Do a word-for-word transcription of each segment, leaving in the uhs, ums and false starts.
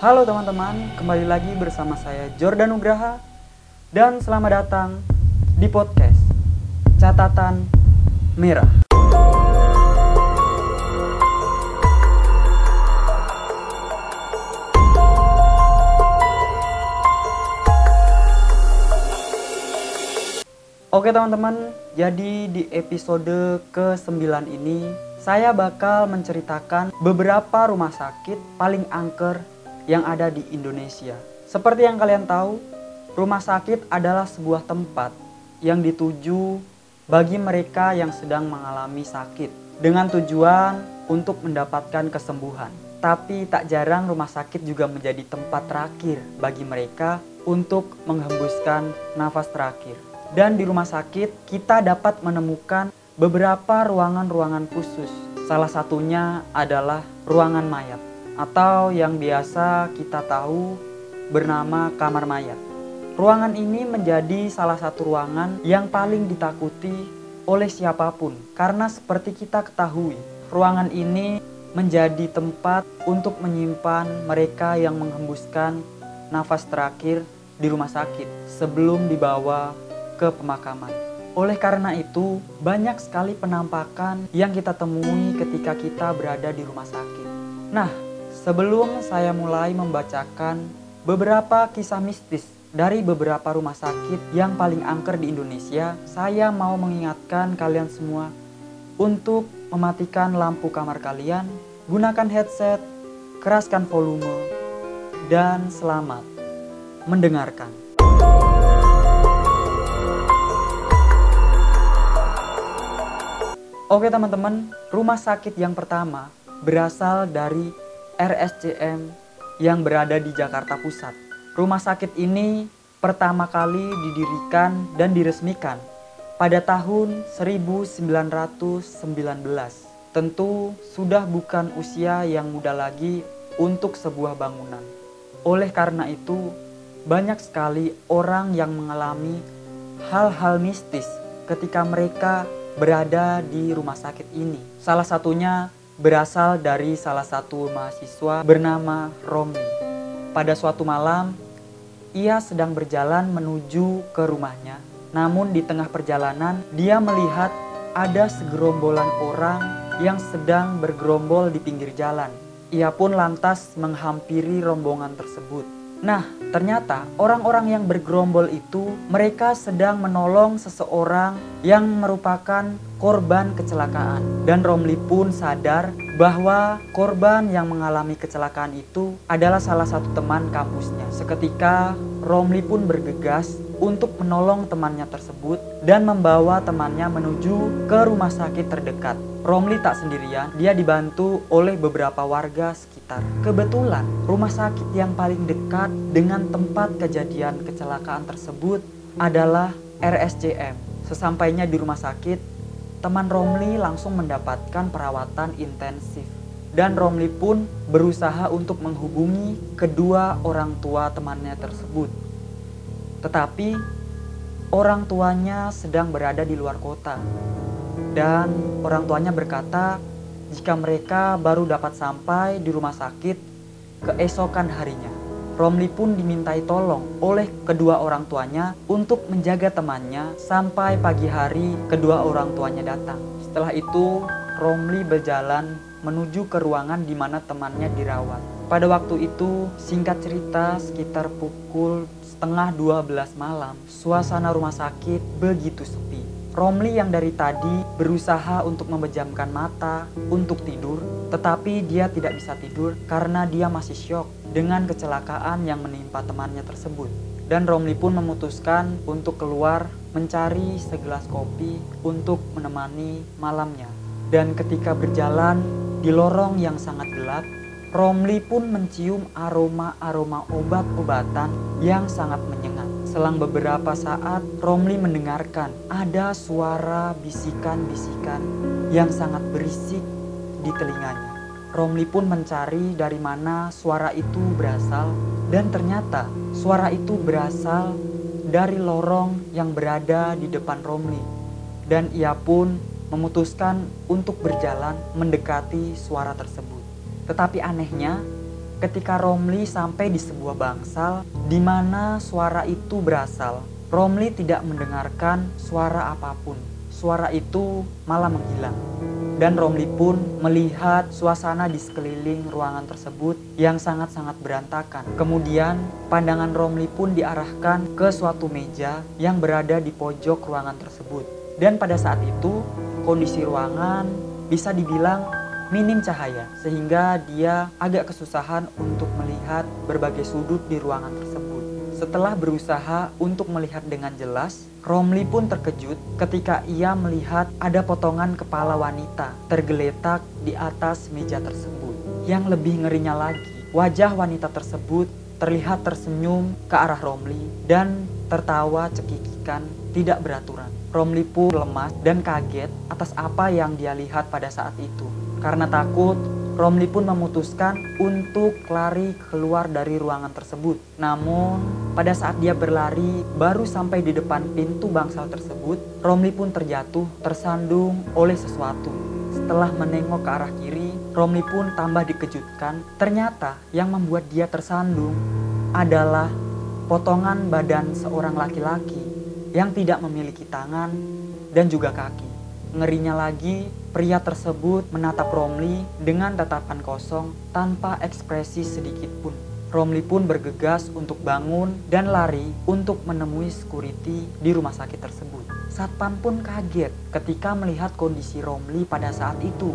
Halo teman-teman, kembali lagi bersama saya Jordan Nugraha dan selamat datang di podcast Catatan Merah. Oke teman-teman, jadi di episode kesembilan ini saya bakal menceritakan beberapa rumah sakit paling angker yang ada di Indonesia. Seperti yang kalian tahu, rumah sakit adalah sebuah tempat yang dituju bagi mereka yang sedang mengalami sakit dengan tujuan untuk mendapatkan kesembuhan. Tapi tak jarang rumah sakit juga menjadi tempat terakhir bagi mereka untuk menghembuskan nafas terakhir. Dan di rumah sakit kita dapat menemukan beberapa ruangan-ruangan khusus. Salah satunya adalah ruangan mayat, atau yang biasa kita tahu bernama kamar mayat. Ruangan ini menjadi salah satu ruangan yang paling ditakuti oleh siapapun, karena seperti kita ketahui, ruangan ini menjadi tempat untuk menyimpan mereka yang menghembuskan nafas terakhir di rumah sakit sebelum dibawa ke pemakaman. Oleh karena itu, banyak sekali penampakan yang kita temui ketika kita berada di rumah sakit. Nah, sebelum saya mulai membacakan beberapa kisah mistis dari beberapa rumah sakit yang paling angker di Indonesia, saya mau mengingatkan kalian semua untuk mematikan lampu kamar kalian, gunakan headset, keraskan volume, dan selamat mendengarkan. Oke teman-teman, rumah sakit yang pertama berasal dari R S J M yang berada di Jakarta Pusat. Rumah sakit ini pertama kali didirikan dan diresmikan pada tahun seribu sembilan ratus sembilan belas. Tentu sudah bukan usia yang muda lagi untuk sebuah bangunan. Oleh karena itu, banyak sekali orang yang mengalami hal-hal mistis ketika mereka berada di rumah sakit ini. Salah satunya berasal dari salah satu mahasiswa bernama Romli. Pada suatu malam, ia sedang berjalan menuju ke rumahnya. Namun di tengah perjalanan, dia melihat ada segerombolan orang yang sedang bergerombol di pinggir jalan. Ia pun lantas menghampiri rombongan tersebut. Nah, ternyata orang-orang yang bergerombol itu, mereka sedang menolong seseorang yang merupakan korban kecelakaan. Dan Romli pun sadar bahwa korban yang mengalami kecelakaan itu adalah salah satu teman kampusnya. Seketika, Romli pun bergegas untuk menolong temannya tersebut dan membawa temannya menuju ke rumah sakit terdekat. Romli tak sendirian, dia dibantu oleh beberapa warga sekitar. Kebetulan, rumah sakit yang paling dekat dengan tempat kejadian kecelakaan tersebut adalah R S J M. Sesampainya di rumah sakit, teman Romli langsung mendapatkan perawatan intensif. Dan Romli pun berusaha untuk menghubungi kedua orang tua temannya tersebut. Tetapi orang tuanya sedang berada di luar kota dan orang tuanya berkata jika mereka baru dapat sampai di rumah sakit keesokan harinya. Romli pun dimintai tolong oleh kedua orang tuanya untuk menjaga temannya sampai pagi hari kedua orang tuanya datang. Setelah itu Romli berjalan menuju ke ruangan di mana temannya dirawat. Pada waktu itu, singkat cerita, sekitar pukul setengah dua belas malam, suasana rumah sakit begitu sepi. Romli yang dari tadi berusaha untuk memejamkan mata untuk tidur, tetapi dia tidak bisa tidur karena dia masih syok dengan kecelakaan yang menimpa temannya tersebut. Dan Romli pun memutuskan untuk keluar mencari segelas kopi untuk menemani malamnya. Dan ketika berjalan di lorong yang sangat gelap, Romli pun mencium aroma-aroma obat-obatan yang sangat menyengat. Selang beberapa saat, Romli mendengarkan ada suara bisikan-bisikan yang sangat berisik di telinganya. Romli pun mencari dari mana suara itu berasal, dan ternyata suara itu berasal dari lorong yang berada di depan Romli. Dan ia pun memutuskan untuk berjalan mendekati suara tersebut. Tetapi anehnya, ketika Romli sampai di sebuah bangsal di mana suara itu berasal. Romli tidak mendengarkan suara apapun. Suara itu malah menghilang. Dan Romli pun melihat suasana di sekeliling ruangan tersebut yang sangat-sangat berantakan. Kemudian pandangan Romli pun diarahkan ke suatu meja yang berada di pojok ruangan tersebut. Dan pada saat itu kondisi ruangan bisa dibilang minim cahaya, sehingga dia agak kesusahan untuk melihat berbagai sudut di ruangan tersebut. Setelah berusaha untuk melihat dengan jelas, Romli pun terkejut ketika ia melihat ada potongan kepala wanita tergeletak di atas meja tersebut. Yang lebih ngerinya lagi, wajah wanita tersebut terlihat tersenyum ke arah Romli dan tertawa cekikikan tidak beraturan. Romli pun lemas dan kaget atas apa yang dia lihat pada saat itu. Karena takut, Romli pun memutuskan untuk lari keluar dari ruangan tersebut. Namun, pada saat dia berlari, baru sampai di depan pintu bangsal tersebut, Romli pun terjatuh, tersandung oleh sesuatu. Setelah menengok ke arah kiri, Romli pun tambah dikejutkan. Ternyata yang membuat dia tersandung adalah potongan badan seorang laki-laki yang tidak memiliki tangan dan juga kaki. Ngerinya lagi, pria tersebut menatap Romli dengan tatapan kosong tanpa ekspresi sedikitpun. Romli pun bergegas untuk bangun dan lari untuk menemui security di rumah sakit tersebut. Satpam pun kaget ketika melihat kondisi Romli pada saat itu.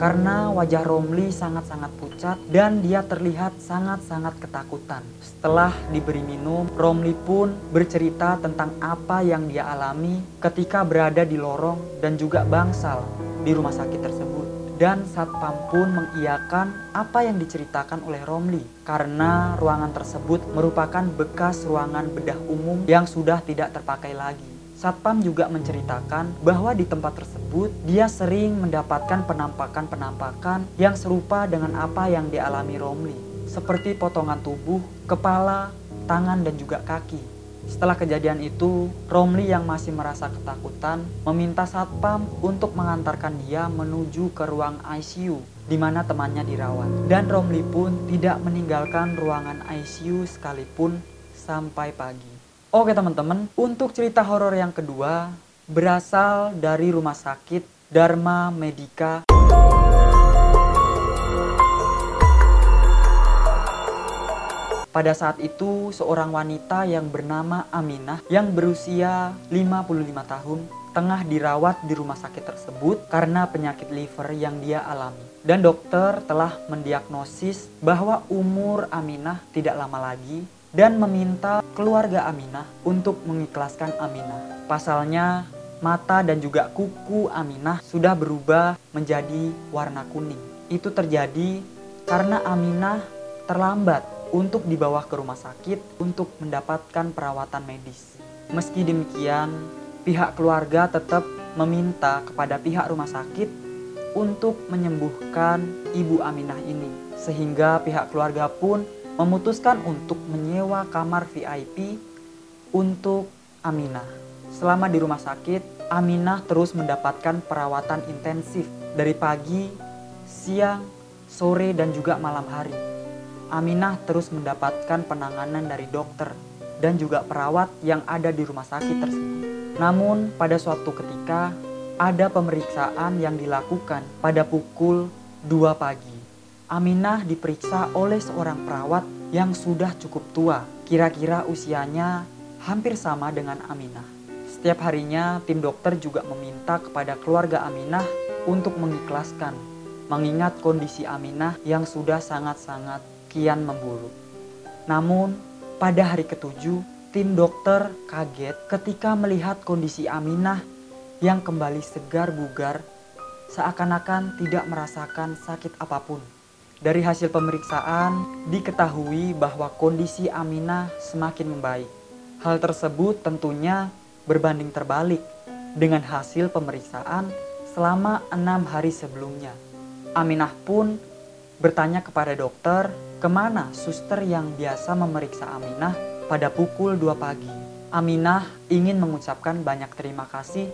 Karena wajah Romli sangat-sangat pucat dan dia terlihat sangat-sangat ketakutan. Setelah diberi minum, Romli pun bercerita tentang apa yang dia alami ketika berada di lorong dan juga bangsal di rumah sakit tersebut. Dan satpam pun mengiyakan apa yang diceritakan oleh Romli karena ruangan tersebut merupakan bekas ruangan bedah umum yang sudah tidak terpakai lagi. Satpam juga menceritakan bahwa di tempat tersebut dia sering mendapatkan penampakan-penampakan yang serupa dengan apa yang dialami Romli, seperti potongan tubuh, kepala, tangan, dan juga kaki. Setelah kejadian itu, Romli yang masih merasa ketakutan meminta satpam untuk mengantarkan dia menuju ke ruang I C U di mana temannya dirawat. Dan Romli pun tidak meninggalkan ruangan I C U sekalipun sampai pagi. Oke teman-teman, untuk cerita horor yang kedua berasal dari Rumah Sakit Dharma Medika. Pada saat itu, seorang wanita yang bernama Aminah yang berusia lima puluh lima tahun tengah dirawat di rumah sakit tersebut karena penyakit liver yang dia alami. Dan dokter telah mendiagnosis bahwa umur Aminah tidak lama lagi dan meminta keluarga Aminah untuk mengikhlaskan Aminah. Pasalnya, mata dan juga kuku Aminah sudah berubah menjadi warna kuning. Itu terjadi karena Aminah terlambat untuk dibawa ke rumah sakit untuk mendapatkan perawatan medis. Meski demikian, pihak keluarga tetap meminta kepada pihak rumah sakit untuk menyembuhkan Ibu Aminah ini. Sehingga pihak keluarga pun memutuskan untuk menyewa kamar V I P untuk Aminah. Selama di rumah sakit, Aminah terus mendapatkan perawatan intensif dari pagi, siang, sore, dan juga malam hari. Aminah terus mendapatkan penanganan dari dokter dan juga perawat yang ada di rumah sakit tersebut. Namun pada suatu ketika ada pemeriksaan yang dilakukan pada pukul dua pagi. Aminah diperiksa oleh seorang perawat yang sudah cukup tua. Kira-kira usianya hampir sama dengan Aminah. Setiap harinya tim dokter juga meminta kepada keluarga Aminah untuk mengikhlaskan, mengingat kondisi Aminah yang sudah sangat-sangat kian memburuk. Namun, pada hari ketujuh, tim dokter kaget ketika melihat kondisi Aminah yang kembali segar bugar, seakan-akan tidak merasakan sakit apapun. Dari hasil pemeriksaan, diketahui bahwa kondisi Aminah semakin membaik. Hal tersebut tentunya berbanding terbalik dengan hasil pemeriksaan selama enam hari sebelumnya. Aminah pun bertanya kepada dokter kemana suster yang biasa memeriksa Aminah pada pukul dua pagi. Aminah ingin mengucapkan banyak terima kasih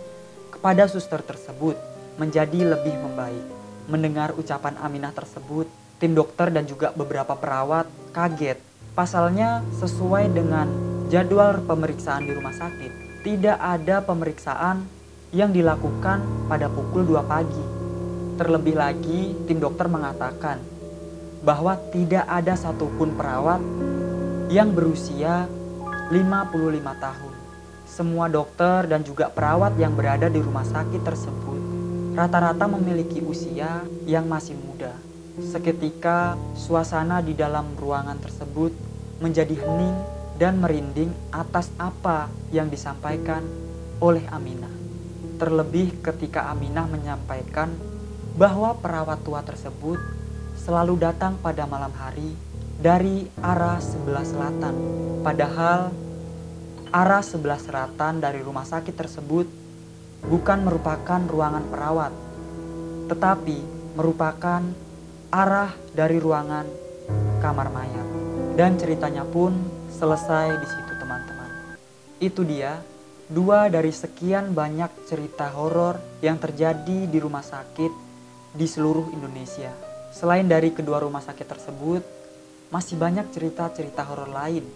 kepada suster tersebut menjadi lebih membaik. Mendengar ucapan Aminah tersebut, Tim dokter dan juga beberapa perawat kaget. Pasalnya sesuai dengan jadwal pemeriksaan di rumah sakit, tidak ada pemeriksaan yang dilakukan pada pukul dua pagi. Terlebih lagi, tim dokter mengatakan bahwa tidak ada satupun perawat yang berusia lima puluh lima tahun. Semua dokter dan juga perawat yang berada di rumah sakit tersebut rata-rata memiliki usia yang masih muda. Seketika suasana di dalam ruangan tersebut menjadi hening dan merinding atas apa yang disampaikan oleh Aminah. Terlebih ketika Aminah menyampaikan bahwa perawat tua tersebut selalu datang pada malam hari dari arah sebelah selatan. Padahal arah sebelah selatan dari rumah sakit tersebut bukan merupakan ruangan perawat, tetapi merupakan arah dari ruangan kamar mayat. Dan ceritanya pun selesai di situ, teman-teman. Itu dia dua dari sekian banyak cerita horor yang terjadi di rumah sakit di seluruh Indonesia. Selain dari kedua rumah sakit tersebut, masih banyak cerita-cerita horor lain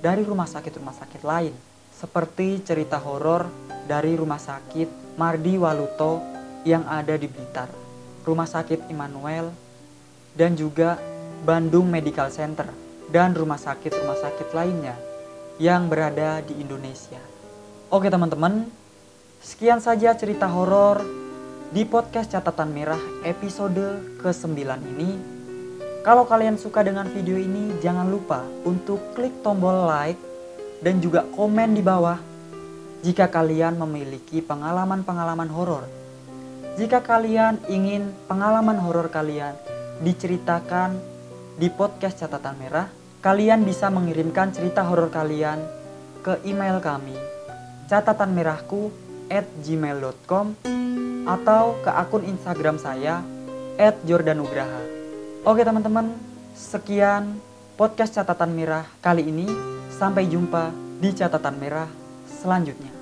dari rumah sakit-rumah sakit lain, seperti cerita horor dari rumah sakit Mardi Waluto yang ada di Blitar, rumah sakit Immanuel, dan juga Bandung Medical Center, dan rumah sakit-rumah sakit lainnya yang berada di Indonesia. Oke teman-teman, sekian saja cerita horor di podcast Catatan Merah episode kesembilan ini. Kalau kalian suka dengan video ini, jangan lupa untuk klik tombol like dan juga komen di bawah jika kalian memiliki pengalaman-pengalaman horor. Jika kalian ingin pengalaman horor kalian diceritakan di podcast Catatan Merah, kalian bisa mengirimkan cerita horor kalian ke email kami catatanmerahku at gmail dot com atau ke akun Instagram saya at jordan nugraha. Oke teman-teman, sekian podcast Catatan Merah kali ini. Sampai jumpa di Catatan Merah selanjutnya.